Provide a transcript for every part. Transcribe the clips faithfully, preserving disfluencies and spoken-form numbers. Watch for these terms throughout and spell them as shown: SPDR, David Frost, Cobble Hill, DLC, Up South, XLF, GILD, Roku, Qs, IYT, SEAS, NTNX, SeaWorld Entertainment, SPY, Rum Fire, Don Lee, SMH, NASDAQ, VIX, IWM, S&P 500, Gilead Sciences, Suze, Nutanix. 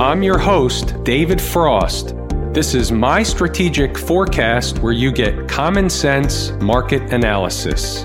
I'm your host, David Frost. This is My Strategic Forecast, where you get common sense market analysis.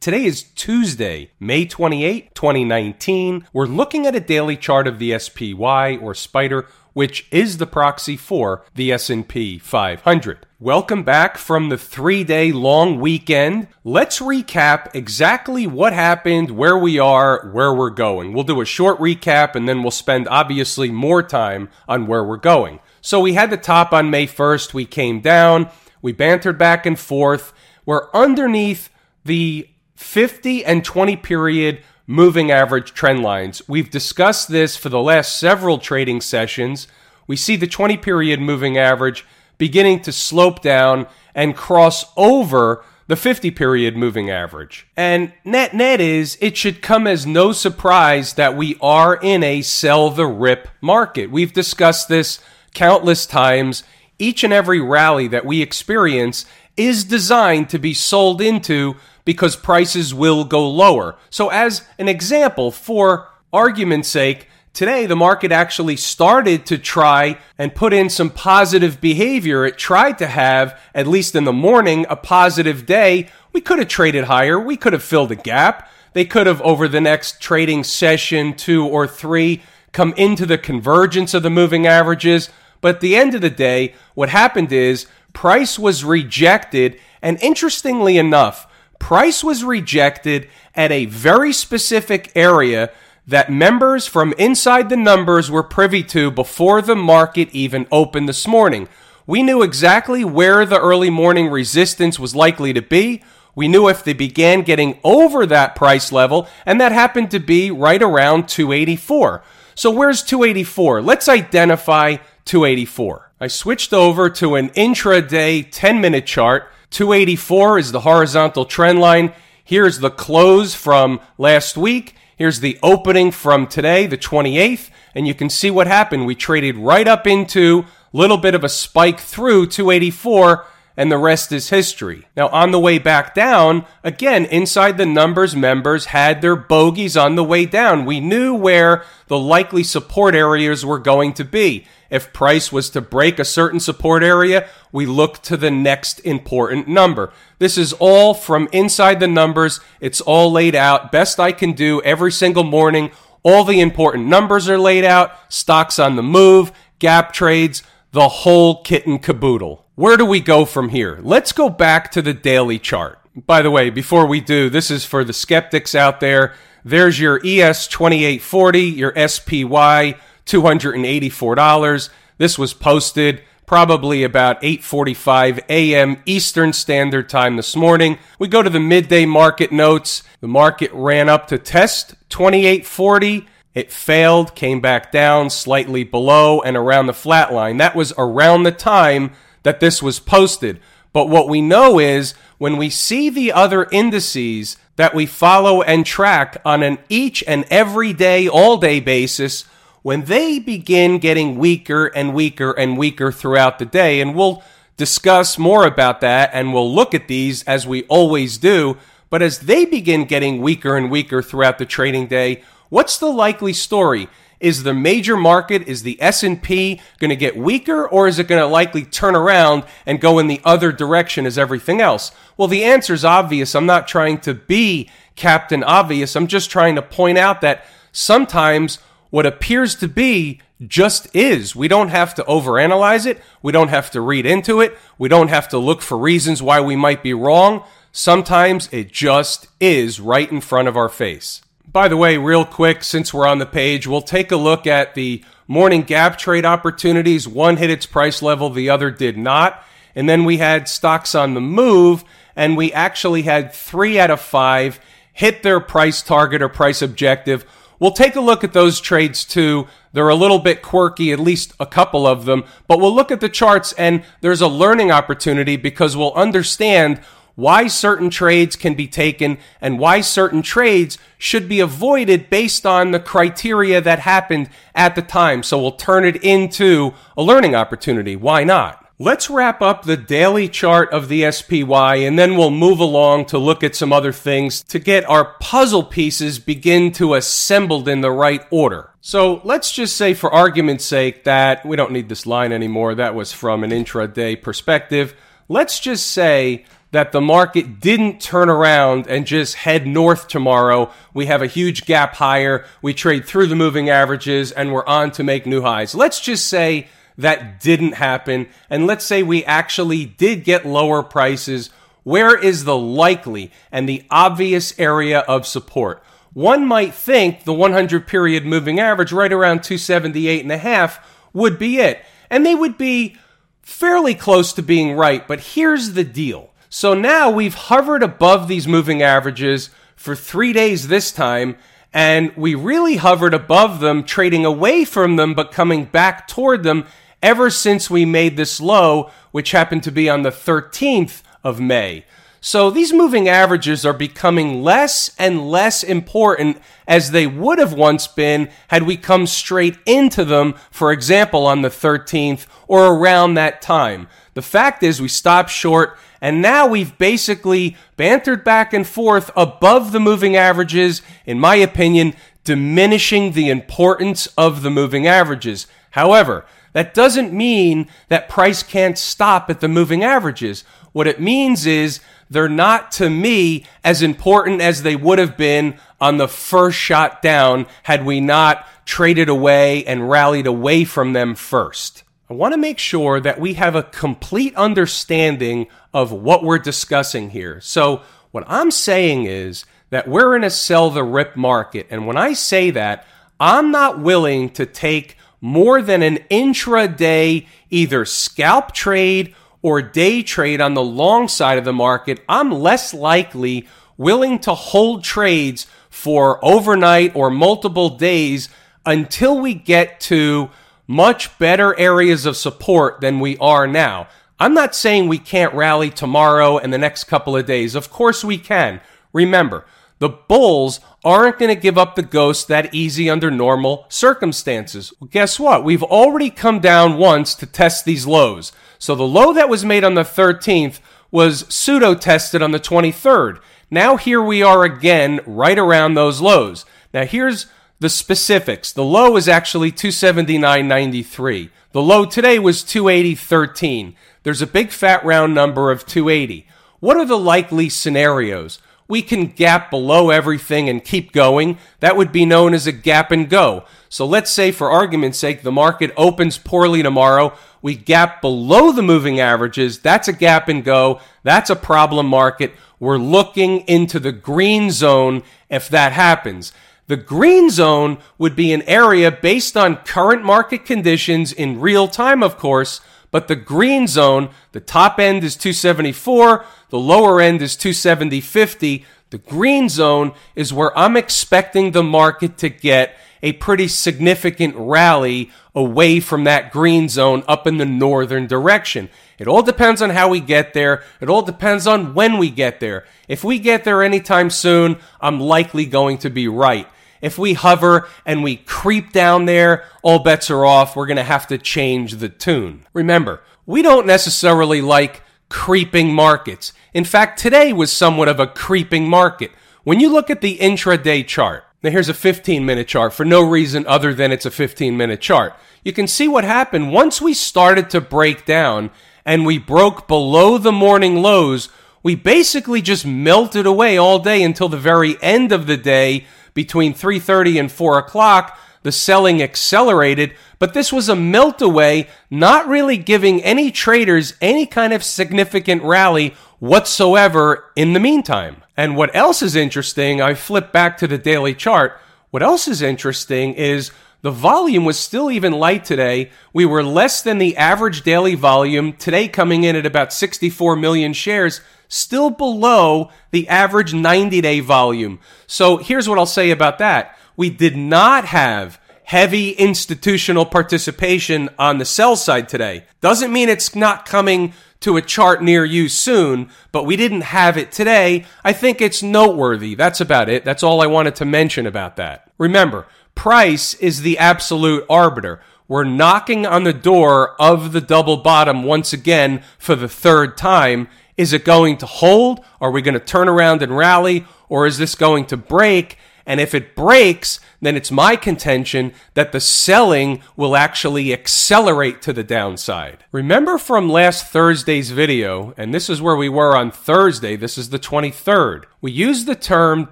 Today is Tuesday, May twenty-eighth, twenty nineteen. We're looking at a daily chart of the S P Y, or SPDR, which is the proxy for the S and P five hundred. Welcome back from the three-day long weekend. Let's recap exactly what happened, where we are, where we're going. We'll do a short recap, and then we'll spend, obviously, more time on where we're going. So we had the top on May first. We came down. We bantered back and forth. We're underneath the fifty and twenty period moving average trend lines. We've discussed this for the last several trading sessions. We see the twenty period moving average beginning to slope down and cross over the fifty period moving average. And net net is, it should come as no surprise that we are in a sell the rip market. We've discussed this countless times. Each and every rally that we experience is designed to be sold into because prices will go lower. So as an example, for argument's sake, today the market actually started to try and put in some positive behavior. It tried to have, at least in the morning, a positive day. We could have traded higher. We could have filled a gap. They could have, over the next trading session, two or three, come into the convergence of the moving averages. But at the end of the day, what happened is price was rejected. And interestingly enough, price was rejected at a very specific area that members from inside the numbers were privy to before the market even opened this morning. We knew exactly where the early morning resistance was likely to be. We knew if they began getting over that price level, and that happened to be right around two eighty-four. So where's two eighty-four? Let's identify two eighty-four. I switched over to an intraday ten-minute chart. two eighty-four is the horizontal trend line. Here's the close from last week. Here's the opening from today, the twenty-eighth. And you can see what happened. We traded right up into a little bit of a spike through two eighty-four, and the rest is history. Now, on the way back down, again, inside the numbers, members had their bogeys on the way down. We knew where the likely support areas were going to be. If price was to break a certain support area, we look to the next important number. This is all from inside the numbers. It's all laid out. Best I can do every single morning. All the important numbers are laid out. Stocks on the move, gap trades, the whole kit and caboodle. Where do we go from here? Let's go back to the daily chart. By the way, before we do, this is for the skeptics out there. There's your E S twenty-eight forty, your S P Y, two hundred eighty-four dollars. This was posted probably about eight forty-five a.m. Eastern Standard Time this morning. We go to the midday market notes. The market ran up to test twenty-eight forty. It failed, came back down slightly below and around the flat line. That was around the time that this was posted. But what we know is when we see the other indices that we follow and track on an each and every day, all day basis, when they begin getting weaker and weaker and weaker throughout the day, and we'll discuss more about that, and we'll look at these as we always do, but as they begin getting weaker and weaker throughout the trading day, what's the likely story? Is the major market, is the S and P going to get weaker, or is it going to likely turn around and go in the other direction as everything else? Well, the answer is obvious. I'm not trying to be Captain Obvious. I'm just trying to point out that sometimes what appears to be just is. We don't have to overanalyze it. We don't have to read into it. We don't have to look for reasons why we might be wrong. Sometimes it just is right in front of our face. By the way, real quick, since we're on the page, we'll take a look at the morning gap trade opportunities. One hit its price level, the other did not. And then we had stocks on the move, and we actually had three out of five hit their price target or price objective. We'll take a look at those trades too. They're a little bit quirky, at least a couple of them, but we'll look at the charts, and there's a learning opportunity because we'll understand why certain trades can be taken and why certain trades should be avoided based on the criteria that happened at the time. So we'll turn it into a learning opportunity. Why not? Let's wrap up the daily chart of the S P Y, and then we'll move along to look at some other things to get our puzzle pieces begin to assembled in the right order. So let's just say, for argument's sake, that we don't need this line anymore. That was from an intraday perspective. Let's just say that the market didn't turn around and just head north tomorrow. We have a huge gap higher. We trade through the moving averages, and we're on to make new highs. Let's just say that didn't happen, and let's say we actually did get lower prices. Where is the likely and the obvious area of support? One might think the one hundred period moving average right around two seventy-eight and a half would be it, and they would be fairly close to being right, but here's the deal. So now we've hovered above these moving averages for three days this time, and we really hovered above them, trading away from them, but coming back toward them ever since we made this low, which happened to be on the thirteenth of May. So these moving averages are becoming less and less important, as they would have once been had we come straight into them, for example, on the thirteenth or around that time. The fact is we stopped short, and now we've basically bantered back and forth above the moving averages, in my opinion, diminishing the importance of the moving averages. However, that doesn't mean that price can't stop at the moving averages. What it means is they're not, to me, as important as they would have been on the first shot down had we not traded away and rallied away from them first. I want to make sure that we have a complete understanding of what we're discussing here. So what I'm saying is that we're in a sell the rip market. And when I say that, I'm not willing to take more than an intraday either scalp trade or day trade on the long side of the market. I'm less likely willing to hold trades for overnight or multiple days until we get to much better areas of support than we are now. I'm not saying we can't rally tomorrow and the next couple of days. Of course we can. Remember, the bulls aren't going to give up the ghost that easy under normal circumstances. Well, guess what? We've already come down once to test these lows. So the low that was made on the thirteenth was pseudo-tested on the twenty-third. Now here we are again right around those lows. Now here's the specifics. The low is actually two seventy-nine ninety-three. The low today was two eighty thirteen. There's a big fat round number of two eighty. What are the likely scenarios? We can gap below everything and keep going. That would be known as a gap and go. So let's say, for argument's sake, the market opens poorly tomorrow. We gap below the moving averages. That's a gap and go. That's a problem market. We're looking into the green zone if that happens. The green zone would be an area based on current market conditions in real time, of course, but the green zone, the top end is two seventy-four, the lower end is two seventy fifty. The green zone is where I'm expecting the market to get a pretty significant rally away from that green zone up in the northern direction. It all depends on how we get there. It all depends on when we get there. If we get there anytime soon, I'm likely going to be right. If we hover and we creep down there, all bets are off. We're going to have to change the tune. Remember, we don't necessarily like creeping markets. In fact, today was somewhat of a creeping market. When you look at the intraday chart, now here's a fifteen minute chart for no reason other than it's a fifteen minute chart. You can see what happened once we started to break down and we broke below the morning lows. We basically just melted away all day until the very end of the day. Between three thirty and four o'clock, the selling accelerated, but this was a melt away, not really giving any traders any kind of significant rally whatsoever in the meantime. And what else is interesting, I flip back to the daily chart, what else is interesting is the volume was still even light today. We were less than the average daily volume, today coming in at about sixty-four million shares, still below the average ninety day volume. So here's what I'll say about that. We did not have heavy institutional participation on the sell side today. Doesn't mean it's not coming to a chart near you soon, but we didn't have it today. I think it's noteworthy. That's about it. That's all I wanted to mention about that. Remember, price is the absolute arbiter. We're knocking on the door of the double bottom once again for the third time. Is it going to hold? Are we going to turn around and rally? Or is this going to break? And if it breaks, then it's my contention that the selling will actually accelerate to the downside. Remember from last Thursday's video, and this is where we were on Thursday, this is the twenty-third, we used the term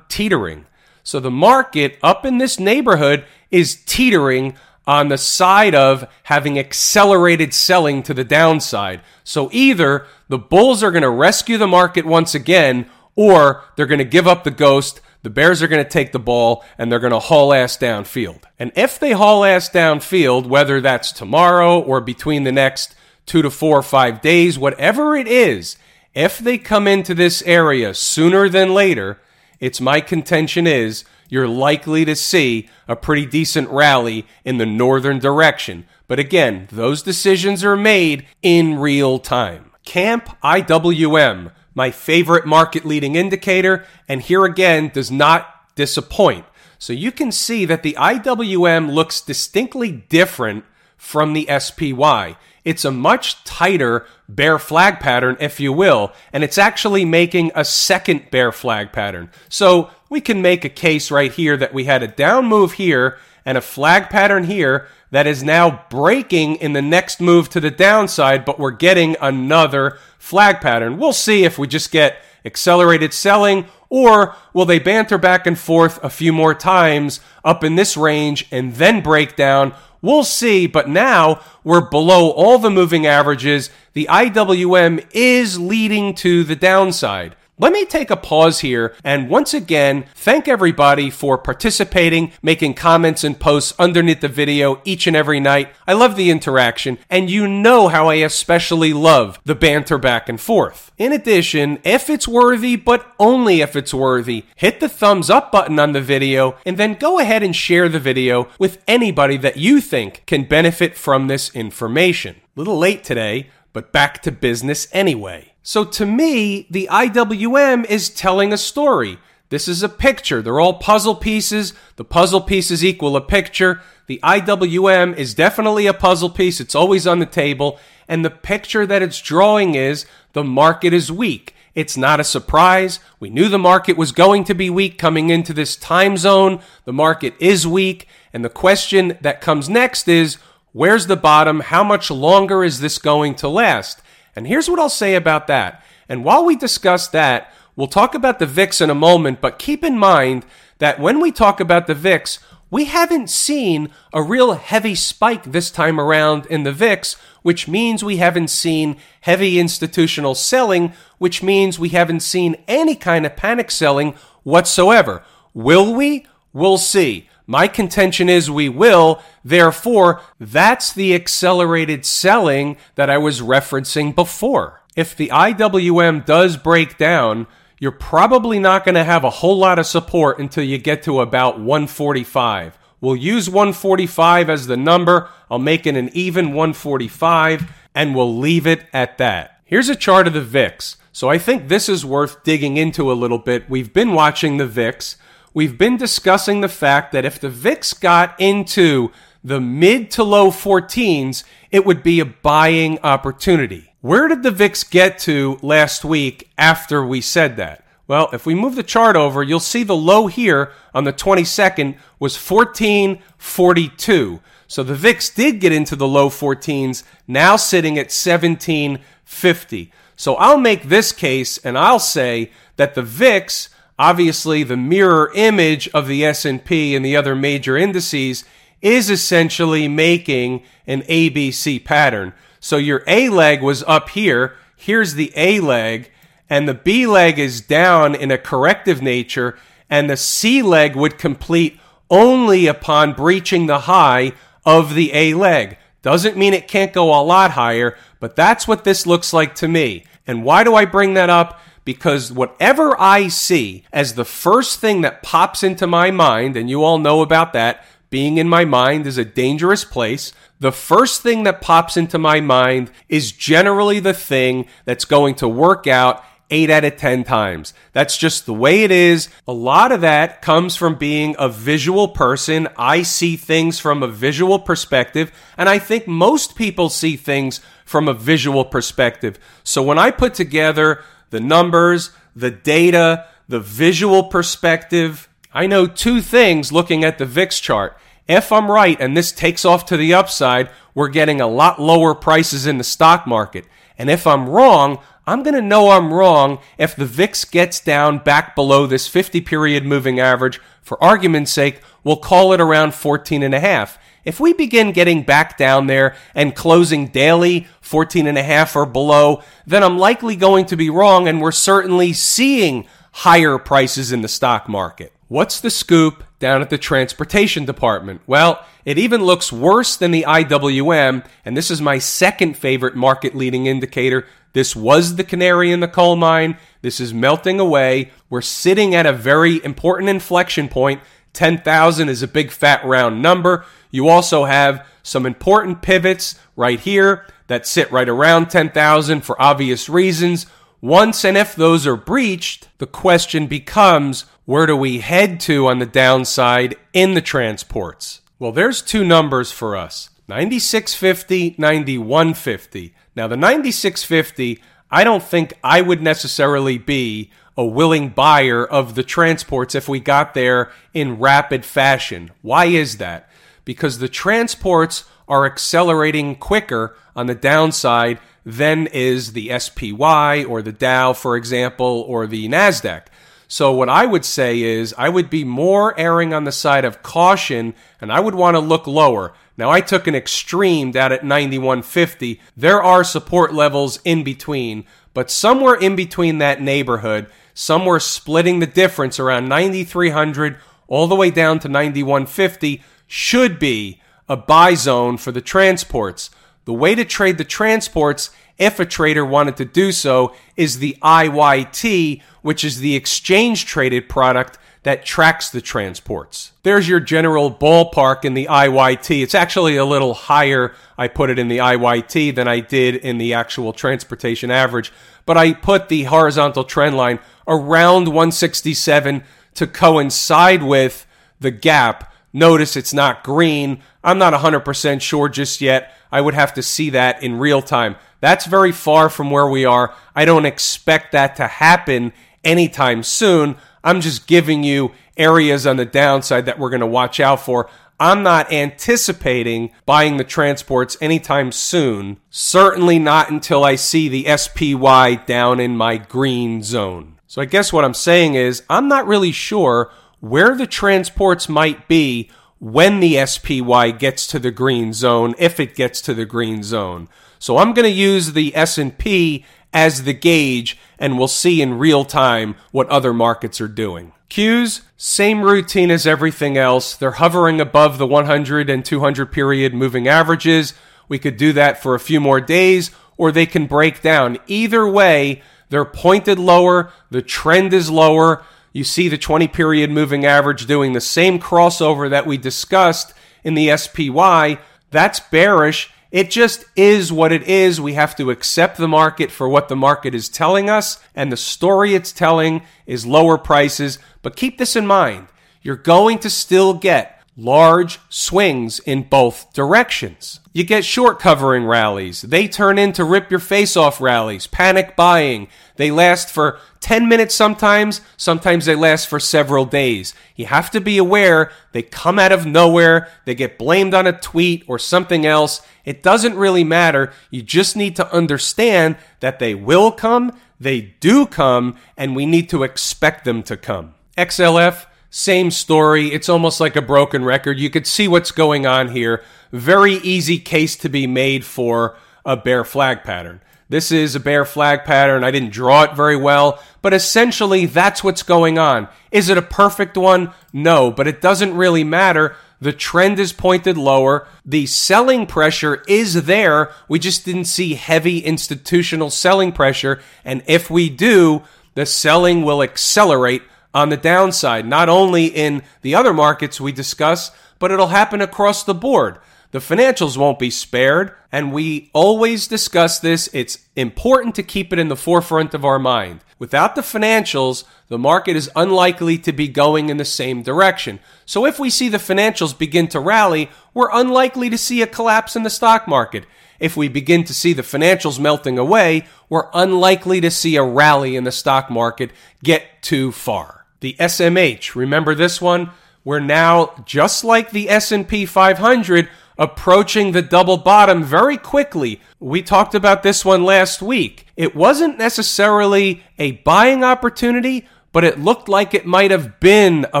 teetering. So the market up in this neighborhood is teetering on the side of having accelerated selling to the downside. So either the bulls are going to rescue the market once again, or they're going to give up the ghost. The Bears are going to take the ball, and they're going to haul ass downfield. And if they haul ass downfield, whether that's tomorrow or between the next two to four or five days, whatever it is, if they come into this area sooner than later, it's my contention is you're likely to see a pretty decent rally in the northern direction. But again, those decisions are made in real time. Camp I W M, my favorite market leading indicator, and here again does not disappoint. So you can see that the I W M looks distinctly different from the S P Y. It's a much tighter bear flag pattern, if you will, and it's actually making a second bear flag pattern. So we can make a case right here that we had a down move here and a flag pattern here that is now breaking in the next move to the downside, but we're getting another flag pattern. We'll see if we just get accelerated selling, or will they banter back and forth a few more times up in this range and then break down? We'll see, but now we're below all the moving averages. The I W M is leading to the downside. Let me take a pause here and once again, thank everybody for participating, making comments and posts underneath the video each and every night. I love the interaction, and you know how I especially love the banter back and forth. In addition, if it's worthy, but only if it's worthy, hit the thumbs up button on the video and then go ahead and share the video with anybody that you think can benefit from this information. A little late today, but back to business anyway. So to me, the I W M is telling a story. This is a picture. They're all puzzle pieces. The puzzle pieces equal a picture. The I W M is definitely a puzzle piece. It's always on the table. And the picture that it's drawing is the market is weak. It's not a surprise. We knew the market was going to be weak coming into this time zone. The market is weak. And the question that comes next is, where's the bottom? How much longer is this going to last? And here's what I'll say about that. And while we discuss that, we'll talk about the V I X in a moment, but keep in mind that when we talk about the V I X, we haven't seen a real heavy spike this time around in the V I X, which means we haven't seen heavy institutional selling, which means we haven't seen any kind of panic selling whatsoever. Will we? We'll see. My contention is we will. Therefore, that's the accelerated selling that I was referencing before. If the I W M does break down, you're probably not going to have a whole lot of support until you get to about one forty-five. We'll use one forty-five as the number. I'll make it an even one forty-five, and we'll leave it at that. Here's a chart of the V I X. So I think this is worth digging into a little bit. We've been watching the V I X. We've been discussing the fact that if the V I X got into the mid to low fourteens, it would be a buying opportunity. Where did the V I X get to last week after we said that? Well, if we move the chart over, you'll see the low here on the twenty-second was fourteen forty-two. So the V I X did get into the low fourteens, now sitting at seventeen fifty. So I'll make this case and I'll say that the V I X, obviously, the mirror image of the S and P and the other major indices, is essentially making an A B C pattern. So your A leg was up here. Here's the A leg. And the B leg is down in a corrective nature. And the C leg would complete only upon breaching the high of the A leg. Doesn't mean it can't go a lot higher, but that's what this looks like to me. And why do I bring that up? Because whatever I see as the first thing that pops into my mind, and you all know about that, being in my mind is a dangerous place. The first thing that pops into my mind is generally the thing that's going to work out eight out of ten times. That's just the way it is. A lot of that comes from being a visual person. I see things from a visual perspective, and I think most people see things from a visual perspective. So when I put together the numbers, the data, the visual perspective, I know two things looking at the V I X chart. If I'm right and this takes off to the upside, we're getting a lot lower prices in the stock market. And if I'm wrong, I'm going to know I'm wrong if the V I X gets down back below this fifty-period moving average. For argument's sake, we'll call it around fourteen and a half. If we begin getting back down there and closing daily fourteen and a half or below, then I'm likely going to be wrong, and we're certainly seeing higher prices in the stock market. What's the scoop down at the transportation department? Well, it even looks worse than the I W M, and this is my second favorite market-leading indicator. This was the canary in the coal mine. This is melting away. We're sitting at a very important inflection point. ten thousand is a big fat round number. You also have some important pivots right here that sit right around ten thousand for obvious reasons. Once and if those are breached, the question becomes, where do we head to on the downside in the transports? Well, there's two numbers for us, ninety-six fifty, ninety-one fifty. Now, the ninety-six fifty, I don't think I would necessarily be a willing buyer of the transports if we got there in rapid fashion. Why is that? Because the transports are accelerating quicker on the downside than is the S P Y or the Dow, for example, or the NASDAQ. So what I would say is I would be more erring on the side of caution, and I would want to look lower. Now, I took an extreme down at ninety-one fifty. There are support levels in between, but somewhere in between that neighborhood, somewhere splitting the difference around ninety-three hundred all the way down to ninety-one fifty should be a buy zone for the transports. The way to trade the transports, if a trader wanted to do so, is the I Y T, which is the exchange-traded product that tracks the transports. There's your general ballpark in the I Y T. It's actually a little higher. I put it in the I Y T than I did in the actual transportation average, but I put the horizontal trend line around one sixty-seven to coincide with the gap. Notice it's not green. I'm not one hundred percent sure just yet. I would have to see that in real time. That's very far from where we are. I don't expect that to happen anytime soon. I'm just giving you areas on the downside that we're going to watch out for. I'm not anticipating buying the transports anytime soon. Certainly not until I see the S P Y down in my green zone. So I guess what I'm saying is I'm not really sure where the transports might be when the S P Y gets to the green zone, if it gets to the green zone. So I'm going to use the S and P as the gauge, and we'll see in real time what other markets are doing. Qs, same routine as everything else. They're hovering above the one hundred and two hundred period moving averages. We could do that for a few more days, or they can break down. Either way, they're pointed lower. The trend is lower. You see the twenty-period moving average doing the same crossover that we discussed in the S P Y. That's bearish. It just is what it is. We have to accept the market for what the market is telling us, and the story it's telling is lower prices. But keep this in mind. You're going to still get large swings in both directions. You get short covering rallies. They turn into rip-your-face-off rallies, panic buying. They last for ten minutes sometimes. Sometimes they last for several days. You have to be aware they come out of nowhere. They get blamed on a tweet or something else. It doesn't really matter. You just need to understand that they will come, they do come, and we need to expect them to come. X L F, same story. It's almost like a broken record. You could see what's going on here. Very easy case to be made for a bear flag pattern. This is a bear flag pattern. I didn't draw it very well, but essentially that's what's going on. Is it a perfect one? No, but it doesn't really matter. The trend is pointed lower. The selling pressure is there. We just didn't see heavy institutional selling pressure. And if we do, the selling will accelerate on the downside, not only in the other markets we discuss, but it'll happen across the board. The financials won't be spared, and we always discuss this. It's important to keep it in the forefront of our mind. Without the financials, the market is unlikely to be going in the same direction. So if we see the financials begin to rally, we're unlikely to see a collapse in the stock market. If we begin to see the financials melting away, we're unlikely to see a rally in the stock market get too far. The S M H, remember this one? We're now, just like the S and P five hundred, approaching the double bottom very quickly. We talked about this one last week. It wasn't necessarily a buying opportunity, but it looked like it might have been a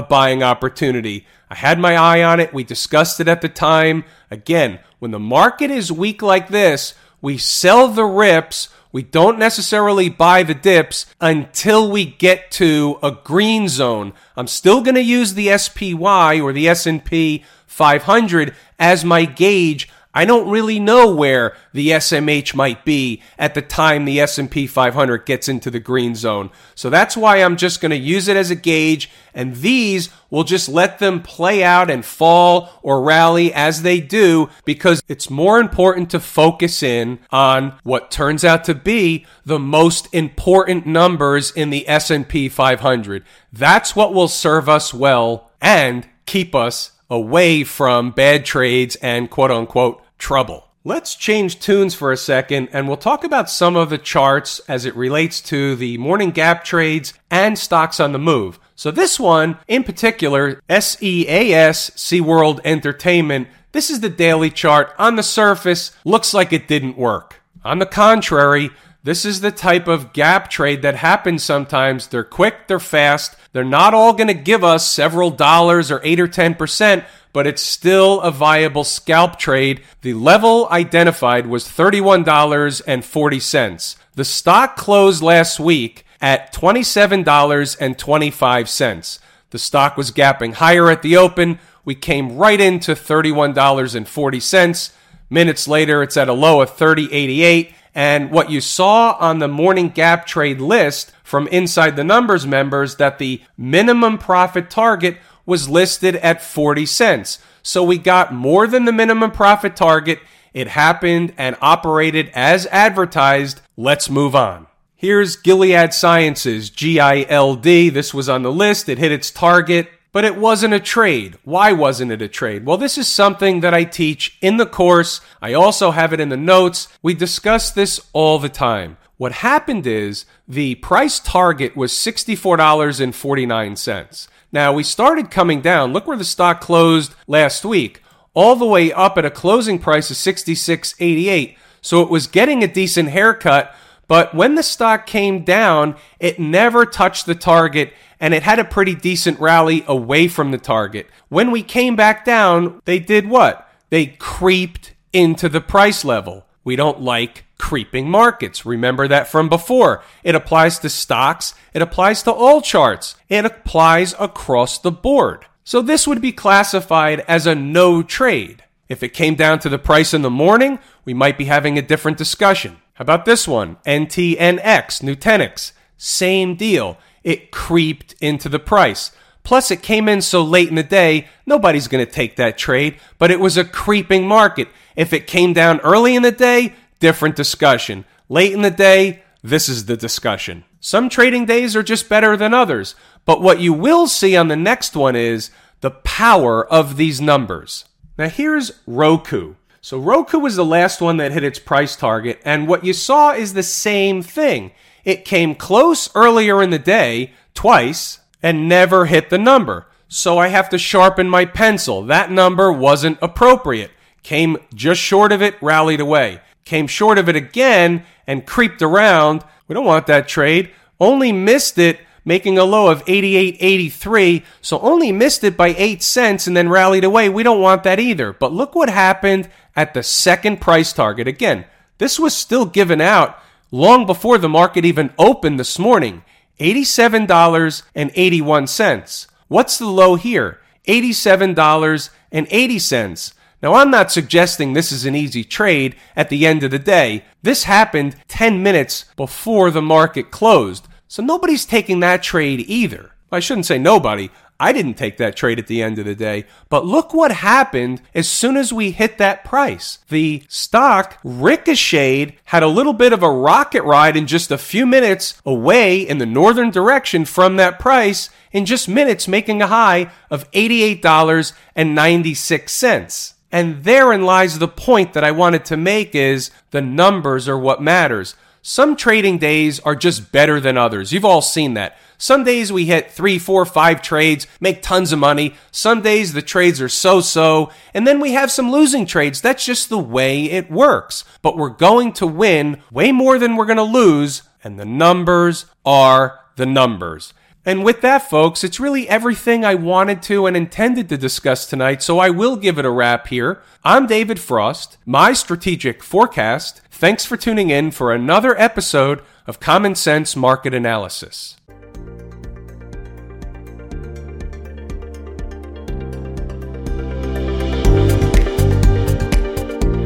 buying opportunity. I had my eye on it. We discussed it at the time. Again, when the market is weak like this, we sell the rips. We don't necessarily buy the dips until we get to a green zone. I'm still going to use the S P Y or the S and P five hundred as my gauge. I don't really know where the S M H might be at the time the S and P five hundred gets into the green zone. So that's why I'm just going to use it as a gauge, and these will just let them play out and fall or rally as they do, because it's more important to focus in on what turns out to be the most important numbers in the S and P five hundred. That's what will serve us well and keep us away from bad trades and quote-unquote trouble. Let's change tunes for a second, and we'll talk about some of the charts as it relates to the morning gap trades and stocks on the move. So this one in particular, S E A S, SeaWorld Entertainment, this is the daily chart. On the surface, looks like it didn't work. On the contrary, this is the type of gap trade that happens sometimes. They're quick, they're fast, they're not all going to give us several dollars or eight or ten percent, but it's still a viable scalp trade. The level identified was thirty-one dollars and forty cents. The stock closed last week at twenty-seven dollars and twenty-five cents. The stock was gapping higher at the open. We came right into thirty-one dollars and forty cents. Minutes later, it's at a low of thirty dollars and eighty-eight cents. And what you saw on the morning gap trade list from Inside the Numbers members, that the minimum profit target was listed at forty cents. So we got more than the minimum profit target. It happened and operated as advertised. Let's move on. Here's Gilead Sciences, G I L D. This was on the list. It hit its target, but it wasn't a trade. Why wasn't it a trade? Well, this is something that I teach in the course. I also have it in the notes. We discuss this all the time. What happened is the price target was sixty-four dollars and forty-nine cents. Now, we started coming down. Look where the stock closed last week, all the way up at a closing price of sixty-six dollars and eighty-eight cents. So it was getting a decent haircut, but when the stock came down, it never touched the target, and it had a pretty decent rally away from the target. When we came back down, they did what? They creeped into the price level. We don't like creeping markets. Remember that from before. It applies to stocks. It applies to all charts. It applies across the board. So this would be classified as a no trade. If it came down to the price in the morning, we might be having a different discussion. How about this one? N T N X, Nutanix. Same deal. It creeped into the price. Plus, it came in so late in the day, nobody's going to take that trade, but it was a creeping market. If it came down early in the day, different discussion. Late in the day, this is the discussion. Some trading days are just better than others, but what you will see on the next one is the power of these numbers. Now here's Roku. So Roku was the last one that hit its price target, and what you saw is the same thing. It came close earlier in the day, twice, and never hit the number. So I have to sharpen my pencil. That number wasn't appropriate. Came just short of it, rallied away. Came short of it again and creeped around. We don't want that trade. Only missed it, making a low of eighty-eight dollars and eighty-three cents. So only missed it by eight cents and then rallied away. We don't want that either. But look what happened at the second price target. Again, this was still given out long before the market even opened this morning. eighty-seven dollars and eighty-one cents. What's the low here? eighty-seven dollars and eighty cents. Now, I'm not suggesting this is an easy trade at the end of the day. This happened ten minutes before the market closed. So nobody's taking that trade either. I shouldn't say nobody. I didn't take that trade at the end of the day, but look what happened as soon as we hit that price. The stock ricocheted, had a little bit of a rocket ride in just a few minutes away in the northern direction from that price, in just minutes making a high of eighty-eight dollars and ninety-six cents. And therein lies the point that I wanted to make, is the numbers are what matters. Some trading days are just better than others. You've all seen that. Some days we hit three, four, five trades, make tons of money. Some days the trades are so-so, and then we have some losing trades. That's just the way it works. But we're going to win way more than we're going to lose, and the numbers are the numbers. And with that, folks, it's really everything I wanted to and intended to discuss tonight, so I will give it a wrap here. I'm David Frost, my strategic forecast. Thanks for tuning in for another episode of Common Sense Market Analysis.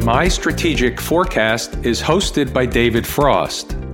My Strategic Forecast is hosted by David Frost.